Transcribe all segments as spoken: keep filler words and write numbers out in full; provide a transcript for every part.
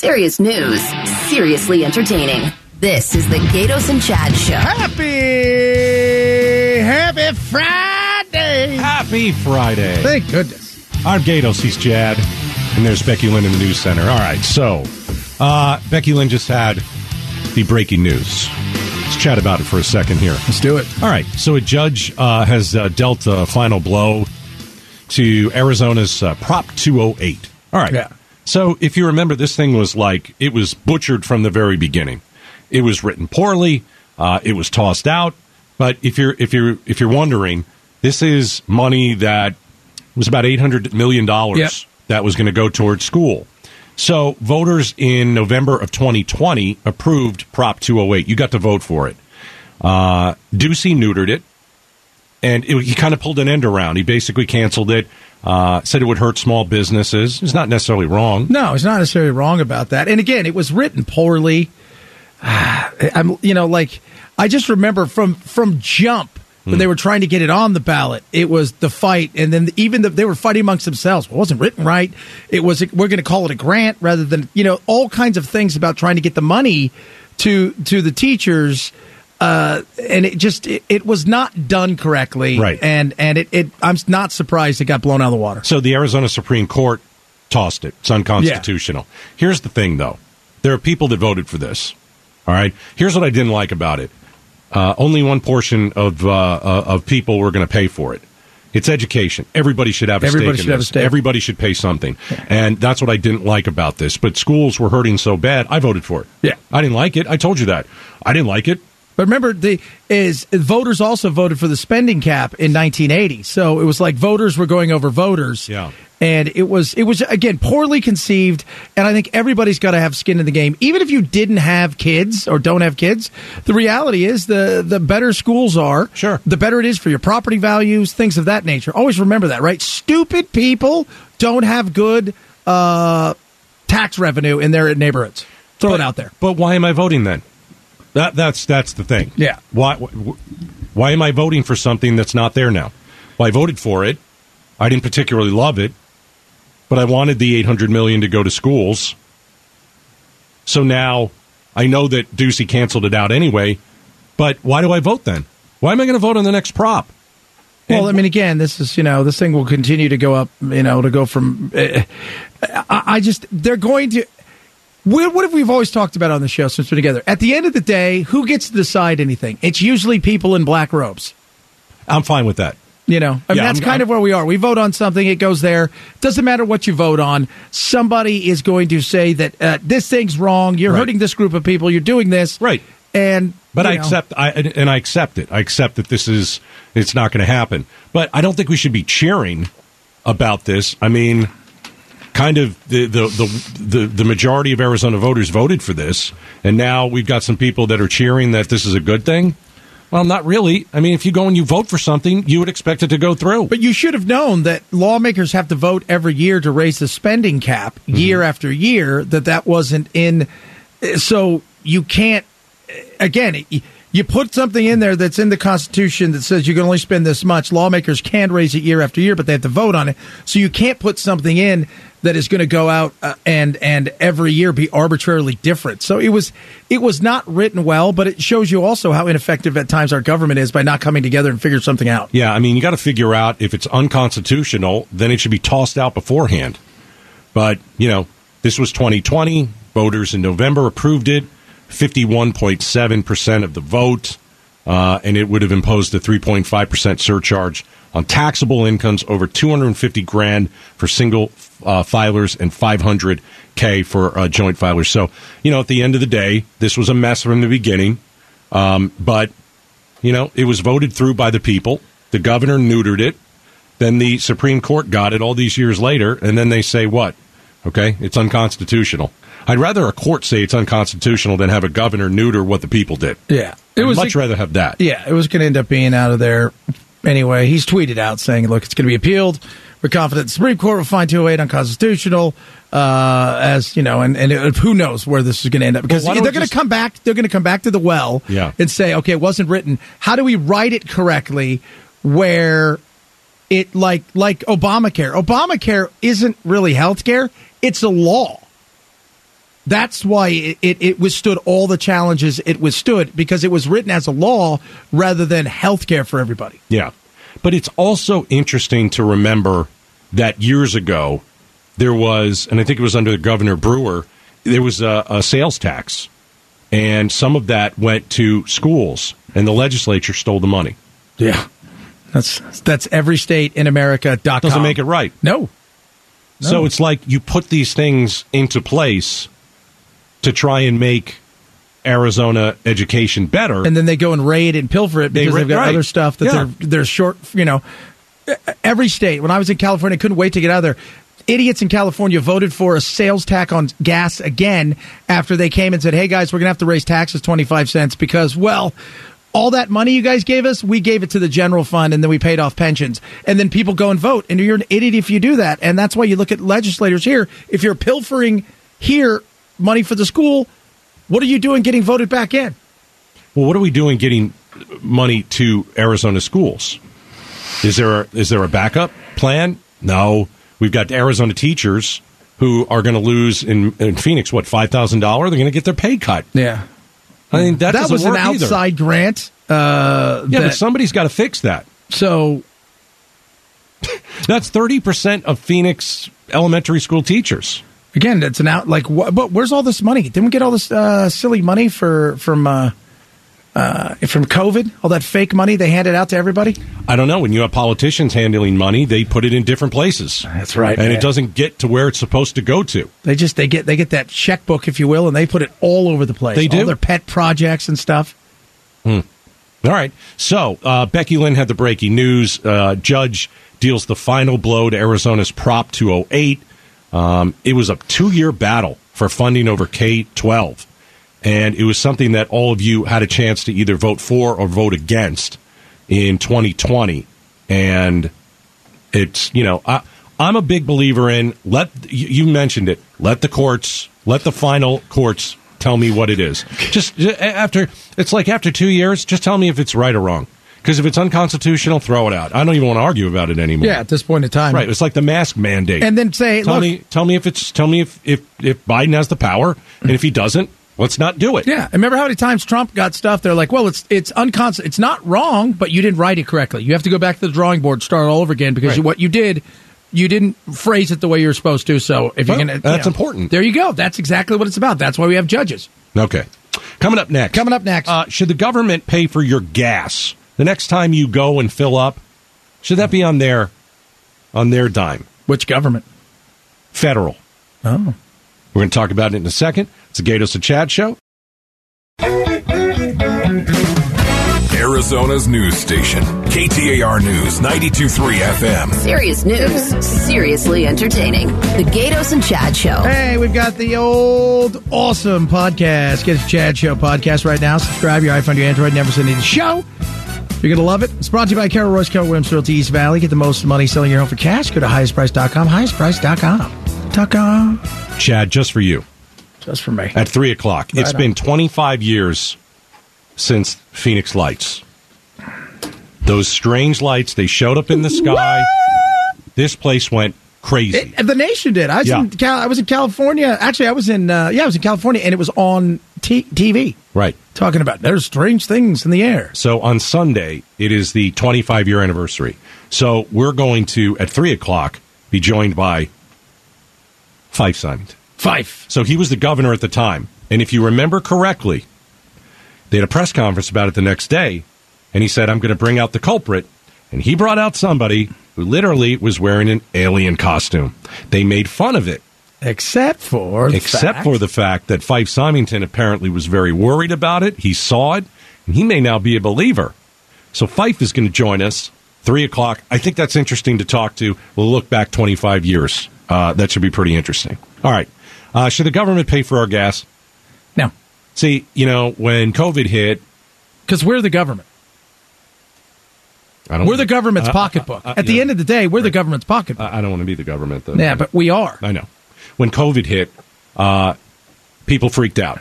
Serious news, seriously entertaining. This is the Gatos and Chad Show. Happy, happy Friday. Happy Friday. Thank goodness. I'm Gatos, he's Chad, and there's Becky Lynn in the news center. All right, so uh, Becky Lynn just had the breaking news. Let's chat about it for a second here. Let's do it. All right, so a judge uh, has uh, dealt a final blow to Arizona's uh, Prop two oh eight. All right. Yeah. So if you remember, this thing was like, it was butchered from the very beginning. It was written poorly. Uh, it was tossed out. But if you're if you're if you're wondering, this is money that was about eight hundred million dollars yep. that was going to go towards school. So voters in November of twenty twenty approved Prop two oh eight. You got to vote for it. Uh, Ducey neutered it. And it, he kind of pulled an end around. He basically canceled it, uh, said it would hurt small businesses. It's not necessarily wrong. No, it's not necessarily wrong about that. And again, it was written poorly. I'm, you know, like, I just remember from, from jump when mm. they were trying to get it on the ballot, it was the fight. And then even the, they were fighting amongst themselves. It wasn't written right. It was, we're going to call it a grant rather than, you know, all kinds of things about trying to get the money to to the teachers. Uh, and it just, it, it was not done correctly. Right. And, and it, it, I'm not surprised it got blown out of the water. So the Arizona Supreme Court tossed it. It's unconstitutional. Yeah. Here's the thing, though. There are people that voted for this. All right. Here's what I didn't like about it. Uh, only one portion of, uh, of people were going to pay for it. It's education. Everybody should have a Everybody stake in this. Stake. Everybody should pay something. Yeah. And that's what I didn't like about this. But schools were hurting so bad, I voted for it. Yeah. I didn't like it. I told you that. I didn't like it. But remember, the is voters also voted for the spending cap in nineteen eighty. So it was like voters were going over voters. Yeah. And it was, it was again, poorly conceived. And I think everybody's got to have skin in the game. Even if you didn't have kids or don't have kids, the reality is the, the better schools are, sure, the better it is for your property values, things of that nature. Always remember that, right? Stupid people don't have good uh, tax revenue in their neighborhoods. Throw but, it out there. But why am I voting then? That that's that's the thing. Yeah. Why why am I voting for something that's not there now? Well, I voted for it. I didn't particularly love it, but I wanted the eight hundred million dollars to go to schools. So now I know that Ducey canceled it out anyway. But why do I vote then? Why am I going to vote on the next prop? Well, I mean, again, this is, you know, this thing will continue to go up. You know, to go from. Uh, I, I just they're going to. We're, what have we always talked about on the show since we're together? At the end of the day, who gets to decide anything? It's usually people in black robes. I'm fine with that. You know, I mean, yeah, that's I'm, kind I'm, of where we are. We vote on something. It goes there. Doesn't matter what you vote on. Somebody is going to say that uh, this thing's wrong. You're right. Hurting this group of people. You're doing this. Right. And But I know. accept I and I accept it. I accept that this is it's not going to happen. But I don't think we should be cheering about this. I mean, kind of the, the the the majority of Arizona voters voted for this, and now we've got some people that are cheering that this is a good thing. Well, not really. I mean, if you go and you vote for something, you would expect it to go through. But you should have known that lawmakers have to vote every year to raise the spending cap year mm-hmm. after year, that that wasn't in. So you can't, again, you put something in there that's in the Constitution that says you can only spend this much. Lawmakers can raise it year after year, but they have to vote on it. So you can't put something in that is going to go out uh, and and every year be arbitrarily different. So it was it was not written well, but it shows you also how ineffective at times our government is by not coming together and figure something out. Yeah, I mean, you got to figure out if it's unconstitutional, then it should be tossed out beforehand. But, you know, this was twenty twenty. Voters in November approved it, fifty-one point seven percent of the vote, uh, and it would have imposed a three point five percent surcharge on taxable incomes over two hundred fifty grand for single uh, filers and five hundred K for uh, joint filers. So, you know, at the end of the day, this was a mess from the beginning. Um, but, you know, it was voted through by the people. The governor neutered it. Then the Supreme Court got it all these years later. And then they say what? Okay, it's unconstitutional. I'd rather a court say it's unconstitutional than have a governor neuter what the people did. Yeah. It I'd was much a, rather have that. Yeah, it was going to end up being out of there. Anyway, he's tweeted out saying, look, it's going to be appealed. We're confident the Supreme Court will find two oh eight unconstitutional, uh, as you know, and, and it, who knows where this is going to end up. Because they're going just... to come back. They're going to come back to the well yeah. and say, okay, it wasn't written. How do we write it correctly where it like like Obamacare? Obamacare isn't really health care. It's a law. That's why it, it, it withstood all the challenges it withstood, because it was written as a law rather than health care for everybody. Yeah. But it's also interesting to remember that years ago there was, and I think it was under Governor Brewer, there was a, a sales tax. And some of that went to schools, and the legislature stole the money. Yeah. That's that's every state in America dot com. Doesn't make it right. No. no. So it's like you put these things into place to try and make Arizona education better. And then they go and raid and pilfer it because they, they've got right. other stuff that yeah. they're, they're short, you know. Every state, when I was in California, I couldn't wait to get out of there. Idiots in California voted for a sales tax on gas again after they came and said, hey, guys, we're going to have to raise taxes twenty-five cents because, well, all that money you guys gave us, we gave it to the general fund and then we paid off pensions. And then people go and vote. And you're an idiot if you do that. And that's why you look at legislators here. If you're pilfering here money for the school, what are you doing getting voted back in? Well, what are we doing getting money to Arizona schools? Is there a, is there a backup plan? No. We've got Arizona teachers who are going to lose in, in Phoenix, what, five thousand dollars? They're going to get their pay cut. Yeah. I mean, that, that was an outside either. grant. Uh, yeah, that, but somebody's got to fix that. So that's thirty percent of Phoenix elementary school teachers. Again, that's an out. Like, wh- but where's all this money? Didn't we get all this uh, silly money for from uh, uh, from COVID? All that fake money they handed out to everybody? I don't know. When you have politicians handling money, they put it in different places. That's right, and man. It doesn't get to where it's supposed to go to. They just they get they get that checkbook, if you will, and they put it all over the place. They do all their pet projects and stuff. Hmm. All right. So uh, Becky Lynn had the breaking news. Uh, judge deals the final blow to Arizona's Prop two oh eight. Um, it was a two-year battle for funding over K twelve, and it was something that all of you had a chance to either vote for or vote against in twenty twenty. And it's, you know, I, I'm a big believer in, let you mentioned it, let the courts, let the final courts tell me what it is. Just after, it's like after two years, just tell me if it's right or wrong. Because if it's unconstitutional, throw it out. I don't even want to argue about it anymore. Yeah, at this point in time, right? It's like the mask mandate. And then say, tell look, me, tell me if it's, tell me if, if, if Biden has the power, and if he doesn't, let's not do it. Yeah, and remember how many times Trump got stuff? They're like, well, it's it's unconstitutional. It's not wrong, but you didn't write it correctly. You have to go back to the drawing board, start all over again, because right. you, what you did, you didn't phrase it the way you're supposed to. So if well, you're gonna, that's you know, important. There you go. That's exactly what it's about. That's why we have judges. Okay, coming up next. Coming up next. Uh, should the government pay for your gas? The next time you go and fill up, should that be on their on their dime? Which government? Federal. Oh. We're going to talk about it in a second. It's the Gatos and Chad Show. Arizona's news station, K T A R News, ninety-two point three F M. Serious news, seriously entertaining. The Gatos and Chad Show. Hey, we've got the old awesome podcast, Gatos and Chad Show podcast right now. Subscribe your iPhone, your Android, never send any to show. You're going to love it. It's brought to you by Carol Royce, Keller Williams Realty East Valley. Get the most money selling your home for cash. Go to highest price dot com, highest price dot com. .com. Chad, just for you. Just for me. At three o'clock. Right it's on. Been twenty-five years since Phoenix Lights. Those strange lights, they showed up in the sky. What? This place went crazy. It, the nation did. I was, yeah. in Cal- I was in California. Actually, I was in, uh, yeah, I was in California, and it was on t- TV. Right. Talking about there's strange things in the air. So on Sunday, it is the twenty-five year anniversary. So we're going to, at three o'clock, be joined by Fife Symington. Fife. So he was the governor at the time. And if you remember correctly, they had a press conference about it the next day. And he said, I'm going to bring out the culprit. And he brought out somebody who literally was wearing an alien costume. They made fun of it. Except for the Except fact. for the fact that Fife Symington apparently was very worried about it. He saw it, and he may now be a believer. So Fife is going to join us, three o'clock. I think that's interesting to talk to. We'll look back twenty-five years. Uh, that should be pretty interesting. All right. Uh, should the government pay for our gas? No. See, you know, when COVID hit... Because we're the government. I don't we're the government's uh, pocketbook. Uh, uh, At the know, end of the day, we're right. the government's pocketbook. I don't want to be the government, though. Yeah, but we are. I know. When COVID hit, uh, people freaked out,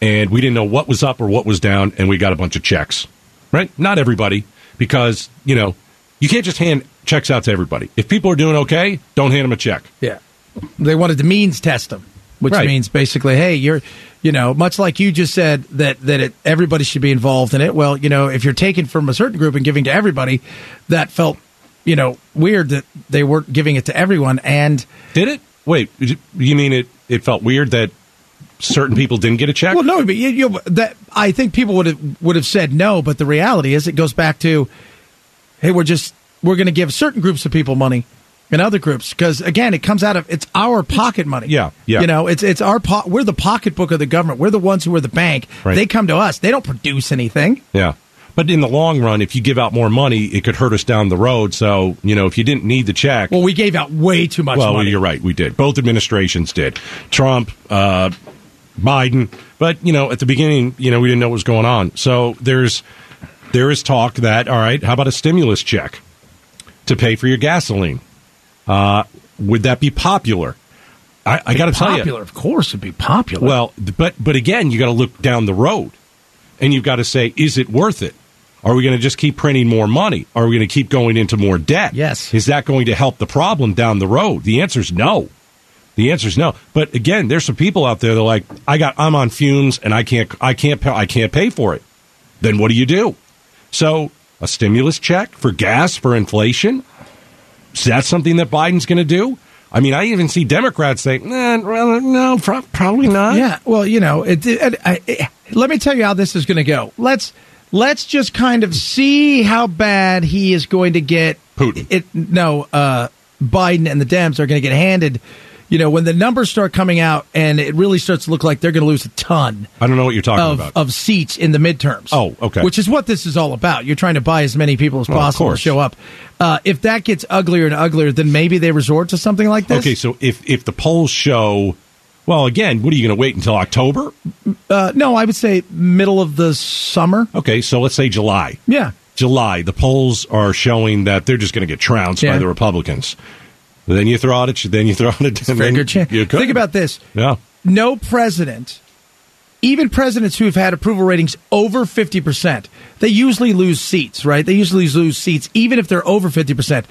and we didn't know what was up or what was down, and we got a bunch of checks, right? Not everybody, because, you know, you can't just hand checks out to everybody. If people are doing okay, don't hand them a check. Yeah. They wanted to means test them. which right. means basically, hey, you're, you know, much like you just said that that it, everybody should be involved in it. Well, you know, if you're taking from a certain group and giving to everybody, that felt, you know, weird that they weren't giving it to everyone. And did it? Wait, you mean it? It felt weird that certain people didn't get a check? Well, no, but you, you, that I think people would have would have said no. But the reality is, it goes back to, hey, we're just we're going to give certain groups of people money. And other groups, because again, it comes out of it's our pocket money. Yeah, yeah. You know, it's it's our po- we're the pocketbook of the government. We're the ones who are the bank. Right. They come to us. They don't produce anything. Yeah, but in the long run, if you give out more money, it could hurt us down the road. So you know, if you didn't need the check, well, we gave out way too much. Well, money. You're right. We did. Both administrations did. Trump, uh, Biden. But you know, at the beginning, you know, we didn't know what was going on. So there's there is talk that all right, how about a stimulus check to pay for your gasoline? Uh, would that be popular? I, I got to tell you, popular, of course, it'd be popular. Well, but but again, you got to look down the road, and you've got to say, is it worth it? Are we going to just keep printing more money? Are we going to keep going into more debt? Yes. Is that going to help the problem down the road? The answer is no. The answer is no. But again, there's some people out there that are like, I got, I'm on fumes, and I can't, I can't, pay, I can't pay for it. Then what do you do? So a stimulus check for gas, for inflation. Is that something that Biden's going to do? I mean, I even see Democrats saying, nah, no, pro- probably not. Yeah, well, you know, it, it, it, it, let me tell you how this is going to go. Let's let's just kind of see how bad he is going to get. Putin. It, no, uh, Biden and the Dems are going to get handed. You know, when the numbers start coming out and it really starts to look like they're going to lose a ton. I don't know what you're talking of, about. Of seats in the midterms. Oh, okay. Which is what this is all about. You're trying to buy as many people as well, possible to show up. Uh, if that gets uglier and uglier, then maybe they resort to something like this. Okay, so if, if the polls show, well, again, what are you going to wait until October? Uh, no, I would say middle of the summer. Okay, so let's say July. Yeah. July. The polls are showing that they're just going to get trounced yeah. by the Republicans. Then you throw out it. Then you throw out it. Then very good chance. Think about this. Yeah. No president, even presidents who have had approval ratings over fifty percent, they usually lose seats, right? They usually lose seats, even if they're over fifty percent.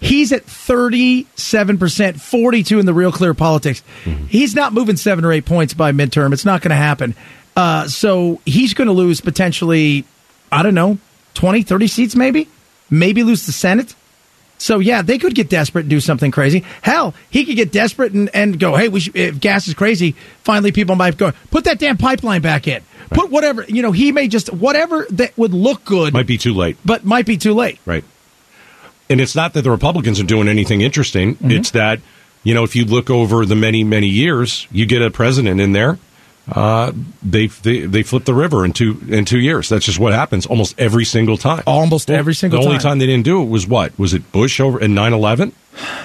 He's at thirty-seven percent, forty-two in the Real Clear Politics. Mm-hmm. He's not moving seven or eight points by midterm. It's not going to happen. Uh, so he's going to lose potentially, I don't know, twenty, thirty seats maybe? Maybe lose the Senate? So, yeah, they could get desperate and do something crazy. Hell, he could get desperate and, and go, hey, we should, if gas is crazy, finally people might go, put that damn pipeline back in. Right. Put whatever, you know, he may just, whatever that would look good. Might be too late. But might be too late. Right. And it's not that the Republicans are doing anything interesting. Mm-hmm. It's that, you know, if you look over the many, many years, you get a president in there, uh, they, they they flip the river in two, in two years. That's just what happens almost every single time. Almost well, every single time. The only time. time they didn't do it was what? Was it Bush over in nine eleven?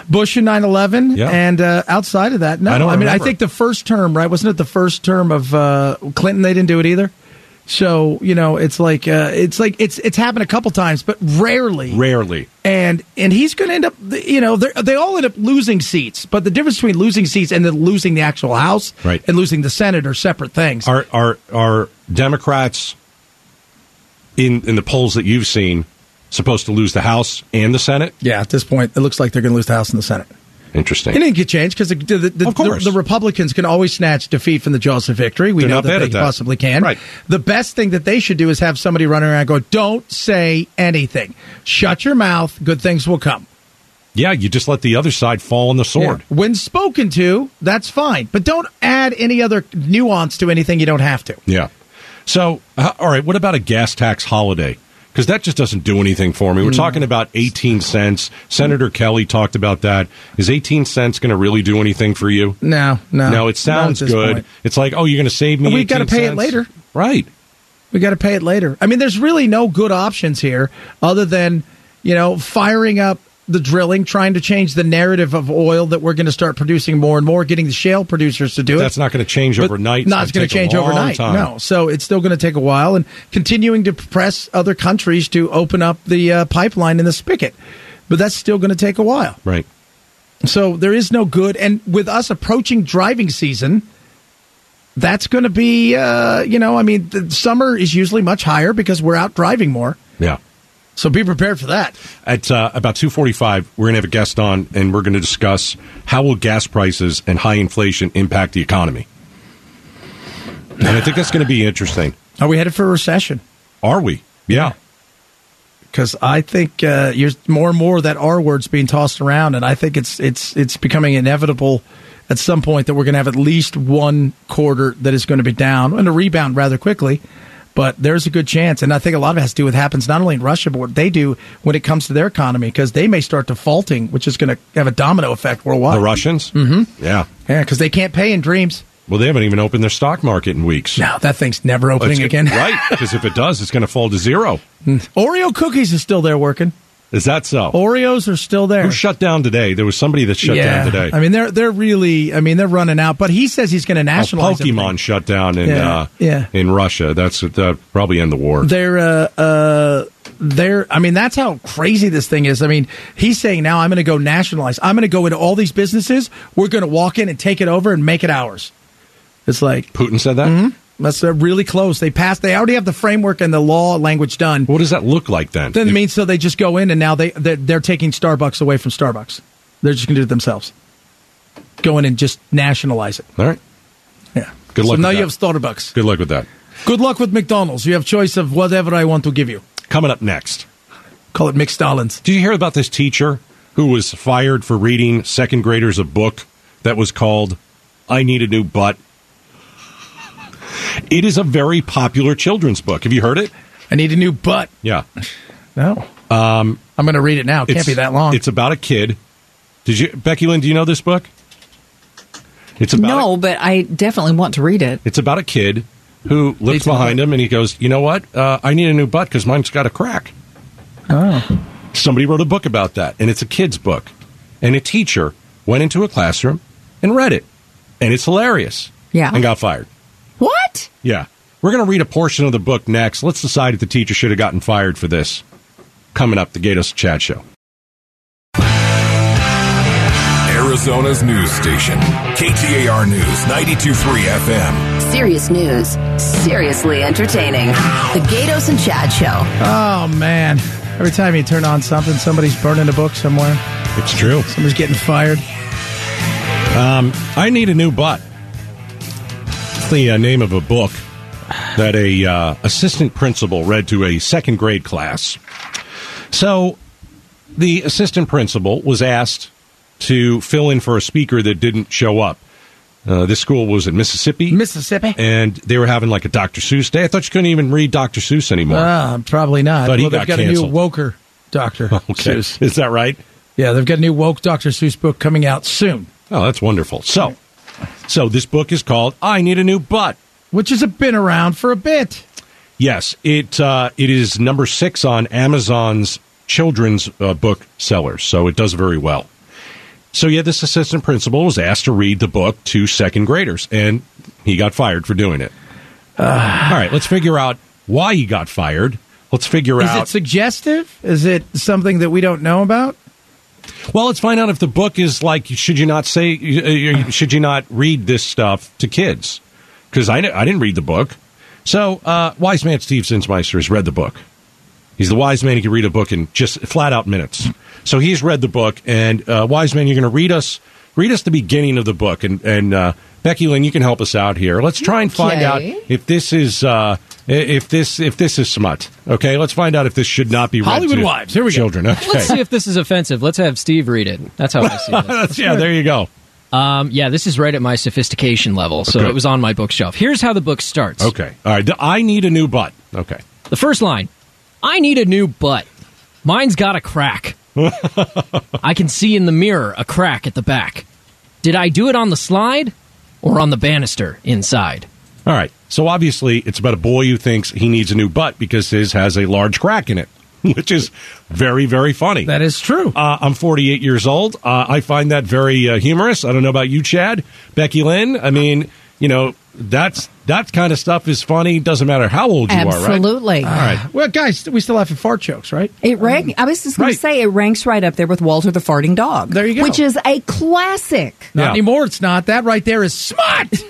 Bush in nine eleven, yeah. and uh, outside of that, no. I, don't I mean, I think the first term, right? Wasn't it the first term of uh, Clinton? They didn't do it either. So, you know, it's like uh, it's like it's it's happened a couple times, but rarely. Rarely. And and he's going to end up, you know, they all end up losing seats. But the difference between losing seats and then losing the actual House right. and losing the Senate are separate things. Are are are Democrats in in the polls that you've seen supposed to lose the House and the Senate? Yeah, at this point, it looks like they're going to lose the House and the Senate. Interesting. And it could change because the, the, the, the, the Republicans can always snatch defeat from the jaws of victory. We They're know that they that. possibly can. Right. The best thing that they should do is have somebody running around and go, don't say anything. Shut your mouth. Good things will come. Yeah, you just let the other side fall on the sword. Yeah. When spoken to, that's fine. But don't add any other nuance to anything you don't have to. Yeah. So, uh, all right, what about a gas tax holiday? Because that just doesn't do anything for me. We're mm. talking about eighteen cents. Senator Kelly talked about that. Is eighteen cents going to really do anything for you? No, no. No, it sounds good. Point. It's like, oh, you're going to save me We've got to pay cents? It later. Right. We've got to pay it later. I mean, there's really no good options here other than, you know, firing up the drilling, trying to change the narrative of oil that we're going to start producing more and more, getting the shale producers to do it. That's not going to change overnight. Not going to change overnight, no. So it's still going to take a while, and continuing to press other countries to open up the uh, pipeline and the spigot. But that's still going to take a while. Right. So there is no good. And with us approaching driving season, that's going to be, uh, you know, I mean, the summer is usually much higher because we're out driving more. Yeah. So be prepared for that. At uh, about two forty-five, we're going to have a guest on, and we're going to discuss how will gas prices and high inflation impact the economy. And I think that's going to be interesting. Are we headed for a recession? Are we? Yeah. Because I think uh, you're more and more that R word's being tossed around, and I think it's it's it's becoming inevitable at some point that we're going to have at least one quarter that is going to be down, and a rebound rather quickly. But there's a good chance, and I think a lot of it has to do with what happens not only in Russia, but what they do when it comes to their economy, because they may start defaulting, which is going to have a domino effect worldwide. The Russians? Mm-hmm. Yeah. Yeah, because they can't pay in dreams. Well, they haven't even opened their stock market in weeks. No, that thing's never opening oh, again. Right, because if it does, it's going to fall to zero. Oreo cookies is still there working. Is that so? Oreos are still there. Who shut down today? There was somebody that shut yeah. down today. I mean, they're they're really, I mean, they're running out. But he says he's going to nationalize Pokemon everything. Shut down in yeah. Uh, yeah. in Russia. That's uh, probably end the war. They're, uh, uh, they're, I mean, that's how crazy this thing is. I mean, he's saying now I'm going to go nationalize. I'm going to go into all these businesses. We're going to walk in and take it over and make it ours. It's like Putin said that? Mm-hmm. That's uh, really close. They passed. They already have the framework and the law language done. What does that look like then? Then it means so they just go in and now they they're, they're taking Starbucks away from Starbucks. They're just going to do it themselves. Go in and just nationalize it. All right. Yeah. Good luck. So with now that. You have Starbucks. Good luck with that. Good luck with McDonald's. You have choice of whatever I want to give you. Coming up next, call it McStallin's. Did you hear about this teacher who was fired for reading second graders a book that was called "I Need a New Butt"? It is a very popular children's book. Have you heard it? I need a new butt. Yeah. No. Um, I'm going to read it now. It can't be that long. It's about a kid. Did you, Becky Lynn, do you know this book? It's about No, a, but I definitely want to read it. It's about a kid who looks behind him and he goes, you know what? Uh, I need a new butt because mine's got a crack. Oh. Somebody wrote a book about that, and it's a kid's book. And a teacher went into a classroom and read it. And it's hilarious. Yeah. And got fired. What? Yeah. We're going to read a portion of the book next. Let's decide if the teacher should have gotten fired for this. Coming up, the Gatos Chad Show. Arizona's news station, K T A R News, ninety-two point three F M. Serious news, seriously entertaining. The Gatos and Chad Show. Oh, man. Every time you turn on something, somebody's burning a book somewhere. It's true. Somebody's getting fired. Um, I need a new butt. The uh, name of a book that a uh, assistant principal read to a second grade class. So the assistant principal was asked to fill in for a speaker that didn't show up. Uh, this school was in Mississippi. Mississippi. And they were having like a Doctor Seuss day. I thought you couldn't even read Doctor Seuss anymore. Uh, probably not. Well, they've got, got a new woker Doctor okay. Seuss. Is that right? Yeah, they've got a new woke Doctor Seuss book coming out soon. Oh, that's wonderful. So... So this book is called I Need a New Butt. Which has been around for a bit. Yes, it uh, it is number six on Amazon's children's uh, book sellers, so it does very well. So yeah, this assistant principal was asked to read the book to second graders, and he got fired for doing it. Uh, All right, let's figure out why he got fired. Let's figure is out... Is it suggestive? Is it something that we don't know about? Well, let's find out if the book is like, should you not say, should you not read this stuff to kids? Because I, I didn't read the book. So, uh, wise man Steve Sinsmeister has read the book. He's the wise man who can read a book in just flat out minutes. So he's read the book, and uh, wise man, you're going to read us read us the beginning of the book, and, and uh, Becky Lynn, you can help us out here. Let's try and find okay. out if this is uh, if this if this is smut. Okay, let's find out if this should not be read Hollywood to Wives. Here we children. Go. Okay. Let's see if this is offensive. Let's have Steve read it. That's how I see it. Yeah, there you go. Um, yeah, this is right at my sophistication level, so okay. It was on my bookshelf. Here's how the book starts. Okay, all right. I need a new butt. Okay. The first line, I need a new butt. Mine's got a crack. I can see in the mirror a crack at the back. Did I do it on the slide or on the banister inside? All right. So obviously, it's about a boy who thinks he needs a new butt because his has a large crack in it, which is very, very funny. That is true. Uh, I'm forty-eight years old. Uh, I find that very uh, humorous. I don't know about you, Chad, Becky Lynn. I mean, you know, that's that kind of stuff is funny. Doesn't matter how old you Absolutely. Are, right? Absolutely. All right. Well, guys, we still have fart jokes, right? It rank, I was just going right. to say it ranks right up there with Walter the Farting Dog. There you go. Which is a classic. Not yeah. anymore. It's not. That right there is smut.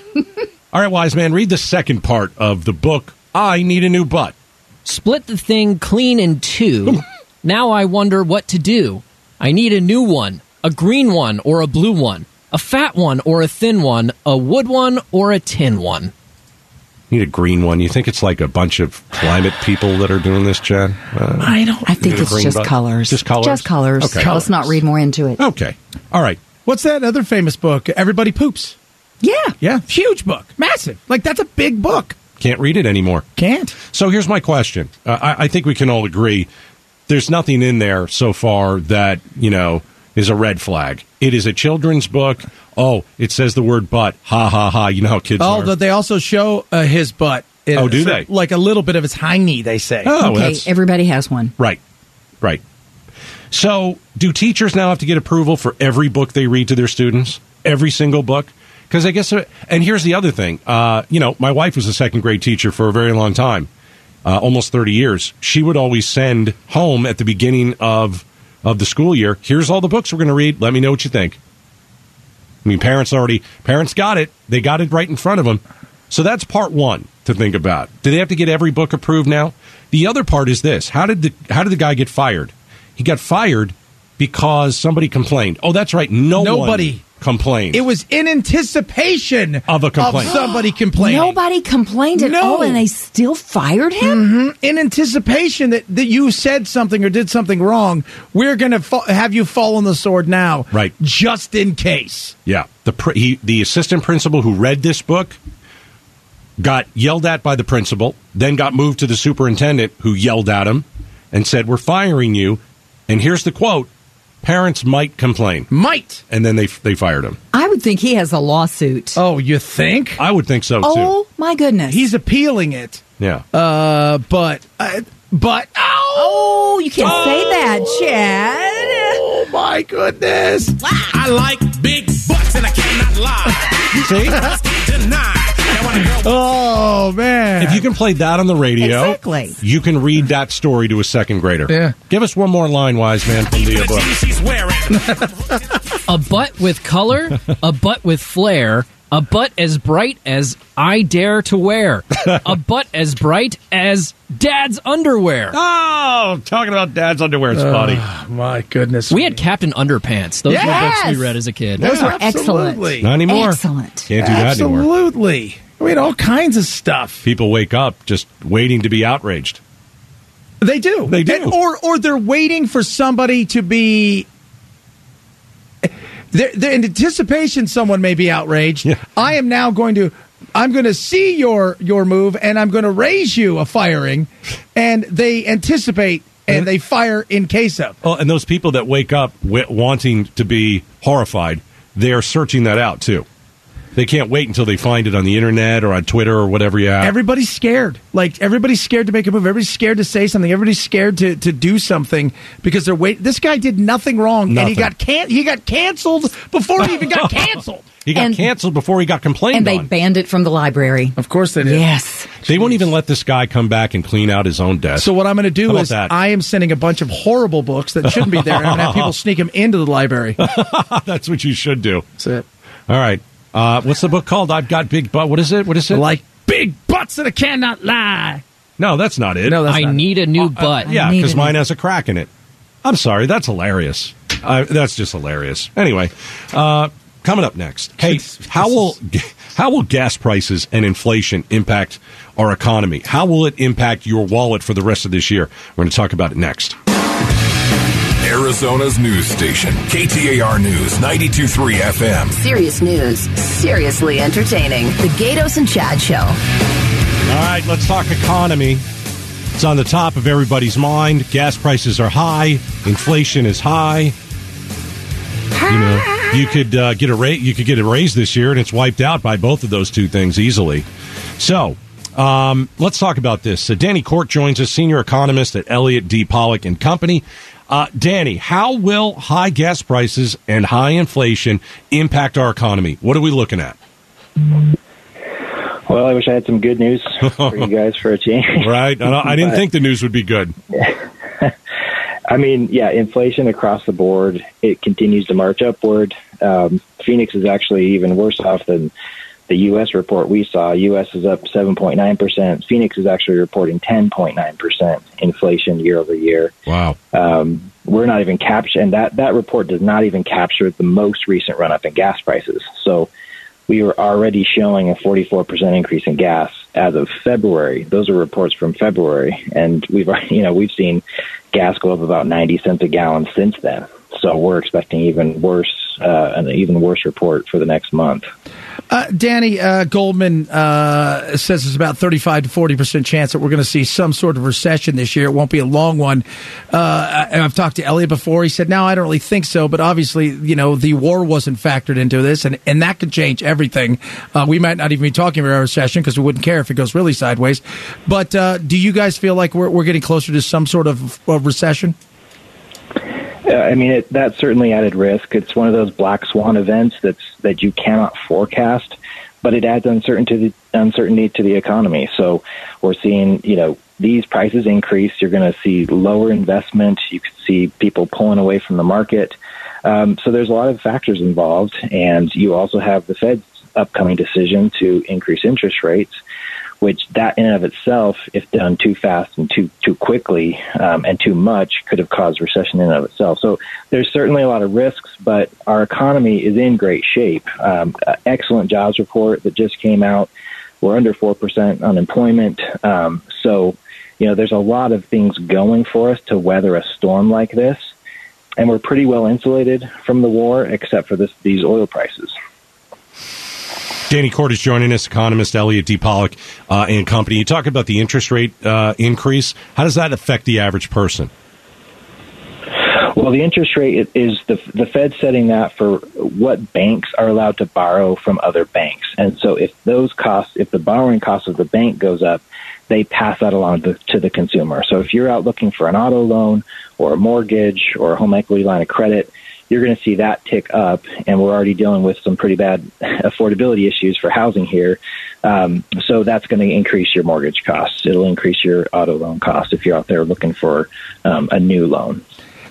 All right, wise man, read the second part of the book, I Need a New Butt. Split the thing clean in two Now I wonder what to do. I need a new one, a green one or a blue one, a fat one or a thin one, a wood one or a tin one. Need a green one. You think it's like a bunch of climate people that are doing this, Chad? Uh, I don't. I think it's just button? colors. Just colors? Just colors. Okay. Colors. Let's not read more into it. Okay. All right. What's that other famous book? Everybody Poops. Yeah. Yeah. Huge book. Massive. Like, that's a big book. Can't read it anymore. Can't. So here's my question. Uh, I, I think we can all agree there's nothing in there so far that, you know, is a red flag. It is a children's book. Oh, it says the word butt. Ha, ha, ha. You know how kids oh, are. Oh, they also show uh, his butt. It, oh, do so, they? Like a little bit of his hiney, they say. Oh, okay, well, everybody has one. Right, right. So do teachers now have to get approval for every book they read to their students? Every single book? Because I guess, and here's the other thing. Uh, you know, my wife was a second grade teacher for a very long time, uh, almost thirty years. She would always send home at the beginning of, of the school year, here's all the books we're going to read. Let me know what you think. I mean, parents already, parents got it. They got it right in front of them. So that's part one to think about. Do they have to get every book approved now? The other part is this. How did the how did the guy get fired? He got fired because somebody complained. Oh, that's right. No Nobody. One complained. It was in anticipation of a complaint. Of somebody complaining. Nobody complained at no. all, and they still fired him? Mm-hmm. In anticipation that, that you said something or did something wrong, we're going to fa- have you fall on the sword now. Right. Just in case. Yeah. The pr- he, the assistant principal who read this book got yelled at by the principal, then got moved to the superintendent who yelled at him and said, we're firing you. And here's the quote. Parents might complain. Might. And then they they fired him. I would think he has a lawsuit. Oh, you think? I would think so, too. Oh, my goodness. He's appealing it. Yeah. Uh, but, uh, but, oh! Oh, you can't oh, say that, Chad. Oh, my goodness. Wow. I like big butts and I cannot lie. See? Oh, man. If you can play that on the radio, exactly. You can read that story to a second grader. Yeah. Give us one more line, wise man, from the book. A butt with color, a butt with flair, a butt as bright as I dare to wear, a butt as bright as Dad's underwear. Oh, talking about Dad's underwear is funny. Oh, my goodness. We had Captain Underpants. Those yes! were books we read as a kid. Those yeah, were absolutely. excellent. Not anymore. Excellent. Can't do that anymore. Absolutely. We had all kinds of stuff. People wake up just waiting to be outraged. They do. They do. And, or, or they're waiting for somebody to be... They're, they're in anticipation someone may be outraged. Yeah. I am now going to... I'm going to see your, your move, and I'm going to raise you a firing. And they anticipate, and mm-hmm. they fire in case of. Oh, and those people that wake up w- wanting to be horrified, they are searching that out, too. They can't wait until they find it on the internet or on Twitter or whatever you have. Everybody's scared. Like, everybody's scared to make a move. Everybody's scared to say something. Everybody's scared to, to do something because they're waiting. This guy did nothing wrong, nothing. and he got can- he got canceled before he even got canceled. He got and, canceled before he got complained and on. And they banned it from the library. Of course they did. Yes. They Jeez. won't even let this guy come back and clean out his own desk. So what I'm going to do How is I am sending a bunch of horrible books that shouldn't be there, and I'm going to have people sneak them into the library. That's what you should do. That's it. All right. Uh, what's the book called? I've Got Big Butt. What is it? What is it? Like big butts that I cannot lie. No, that's not it. No, that's I not need it. a new uh, butt. Uh, yeah, because mine new... has a crack in it. I'm sorry. That's hilarious. Uh, that's just hilarious. Anyway, uh, coming up next. Hey, how will how will gas prices and inflation impact our economy? How will it impact your wallet for the rest of this year? We're going to talk about it next. Arizona's news station, K T A R News, ninety-two point three F M. Serious news, seriously entertaining. The Gatos and Chad Show. All right, let's talk economy. It's on the top of everybody's mind. Gas prices are high. Inflation is high. You know, you could uh, get a rate. You could get a raise this year, and it's wiped out by both of those two things easily. So. Um, let's talk about this. So Danny Court joins us, senior economist at Elliott D. Pollack and Company. Uh, Danny, how will high gas prices and high inflation impact our economy? What are we looking at? Well, I wish I had some good news for you guys for a change. Right. I didn't but, think the news would be good. Yeah. I mean, yeah, inflation across the board, it continues to march upward. Um, Phoenix is actually even worse off than the U S report we saw, U S is up seven point nine percent. Phoenix is actually reporting ten point nine percent inflation year over year. Wow. Um, we're not even captured, and that, that report does not even capture the most recent run-up in gas prices. So we were already showing a forty-four percent increase in gas as of February. Those are reports from February, and we've you know we've seen gas go up about ninety cents a gallon since then. So we're expecting even worse, uh, an even worse report for the next month. Uh, Danny uh, Goldman uh, says there's about thirty-five to forty percent chance that we're going to see some sort of recession this year. It won't be a long one. Uh, I, I've talked to Elliott before. He said, no, I don't really think so. But obviously, you know, the war wasn't factored into this, and, and that could change everything. Uh, we might not even be talking about a recession because we wouldn't care if it goes really sideways. But uh, do you guys feel like we're, we're getting closer to some sort of, of recession? Uh, I mean, it, that's certainly added risk. It's one of those black swan events that's that you cannot forecast, but it adds uncertainty uncertainty to the economy. So we're seeing, you know, these prices increase. You're going to see lower investment. You could see people pulling away from the market. Um, so there's a lot of factors involved, and you also have the Fed's upcoming decision to increase interest rates, which that in and of itself, if done too fast and too too quickly um, and too much, could have caused recession in and of itself. So there's certainly a lot of risks, but our economy is in great shape. Um, excellent jobs report that just came out. We're under four percent unemployment. Um, so, you know, there's a lot of things going for us to weather a storm like this. And we're pretty well insulated from the war, except for this, these oil prices. Danny Court is joining us, economist Elliott D. Pollack uh, and company. You talk about the interest rate uh, increase. How does that affect the average person? Well, the interest rate is the the Fed setting that for what banks are allowed to borrow from other banks. And so if those costs, if the borrowing cost of the bank goes up, they pass that along to, to the consumer. So if you're out looking for an auto loan or a mortgage or a home equity line of credit, you're going to see that tick up, and we're already dealing with some pretty bad affordability issues for housing here. Um, so that's going to increase your mortgage costs. It'll increase your auto loan costs if you're out there looking for um, a new loan.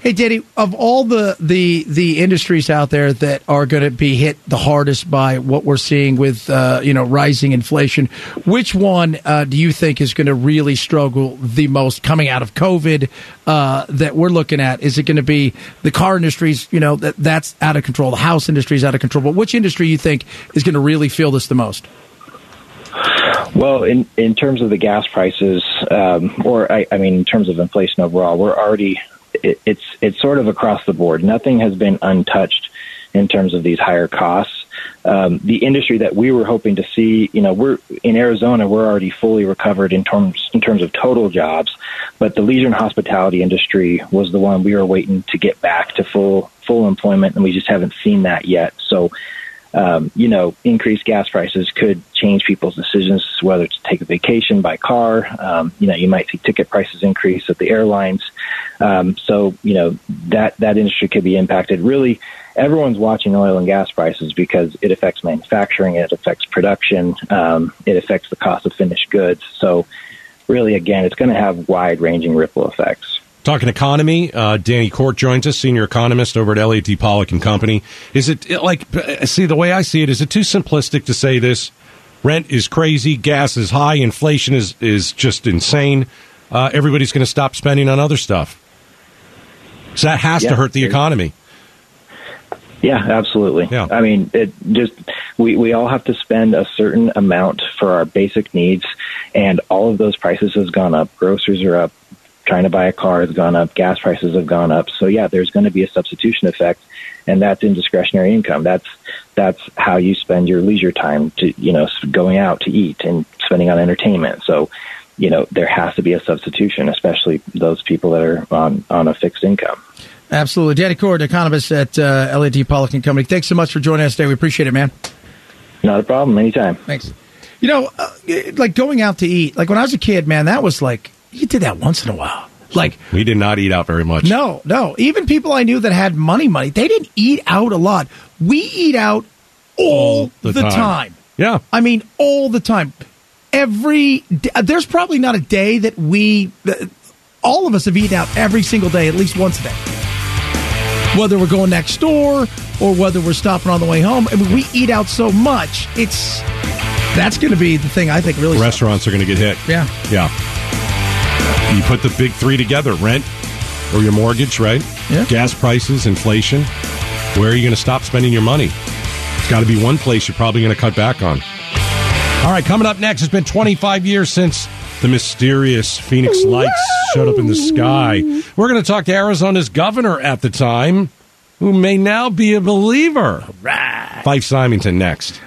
Hey, Danny, of all the, the, the industries out there that are going to be hit the hardest by what we're seeing with uh, you know rising inflation, which one uh, do you think is going to really struggle the most coming out of COVID uh, that we're looking at? Is it going to be the car industries? You know, that that's out of control. The house industry is out of control. But which industry you think is going to really feel this the most? Well, in, in terms of the gas prices, um, or I, I mean, in terms of inflation overall, we're already... It's it's sort of across the board. Nothing has been untouched in terms of these higher costs. Um, the industry that we were hoping to see, you know, we're in Arizona, we're already fully recovered in terms in terms of total jobs, but the leisure and hospitality industry was the one we were waiting to get back to full full employment, and we just haven't seen that yet. So, um, you know, increased gas prices could change people's decisions whether to take a vacation by car. Um, you know, you might see ticket prices increase at the airlines. Um, so, you know, that, that industry could be impacted. Really, everyone's watching oil and gas prices because it affects manufacturing, it affects production, um, it affects the cost of finished goods. So really, again, it's going to have wide-ranging ripple effects. Talking economy, uh, Danny Court joins us, senior economist over at Elliott D. Pollack and Company. Is it, like, see, the way I see it, is it too simplistic to say this? Rent is crazy, gas is high, inflation is, is just insane. Uh, everybody's going to stop spending on other stuff. So that has yeah, to hurt the economy. Yeah, absolutely. Yeah. I mean, it just we, we all have to spend a certain amount for our basic needs, and all of those prices has gone up. Groceries are up. Trying to buy a car has gone up. Gas prices have gone up. So, yeah, there's going to be a substitution effect, and that's in discretionary income. That's that's how you spend your leisure time, to you know, going out to eat and spending on entertainment. So, you know, there has to be a substitution, especially those people that are on, on a fixed income. Absolutely. Danny Court, economist at uh, Elliott D. Pollack and Company. Thanks so much for joining us today. We appreciate it, man. Not a problem. Anytime. Thanks. You know, uh, like going out to eat, like when I was a kid, man, that was like, you did that once in a while. Like we did not eat out very much. No, no. Even people I knew that had money, money, they didn't eat out a lot. We eat out all, all the, the time. time. Yeah. I mean, all the time. Every there's probably not a day that we, all of us have eaten out every single day, at least once a day. Whether we're going next door or whether we're stopping on the way home. I mean, we eat out so much, it's that's going to be the thing I think really restaurants stops. Are going to get hit. Yeah. Yeah. You put the big three together, rent or your mortgage, right? Yeah. Gas prices, inflation. Where are you going to stop spending your money? It's got to be one place you're probably going to cut back on. All right, coming up next, it's been twenty-five years since the mysterious Phoenix Lights showed up in the sky. We're going to talk to Arizona's governor at the time, who may now be a believer. Right. Fife Symington next.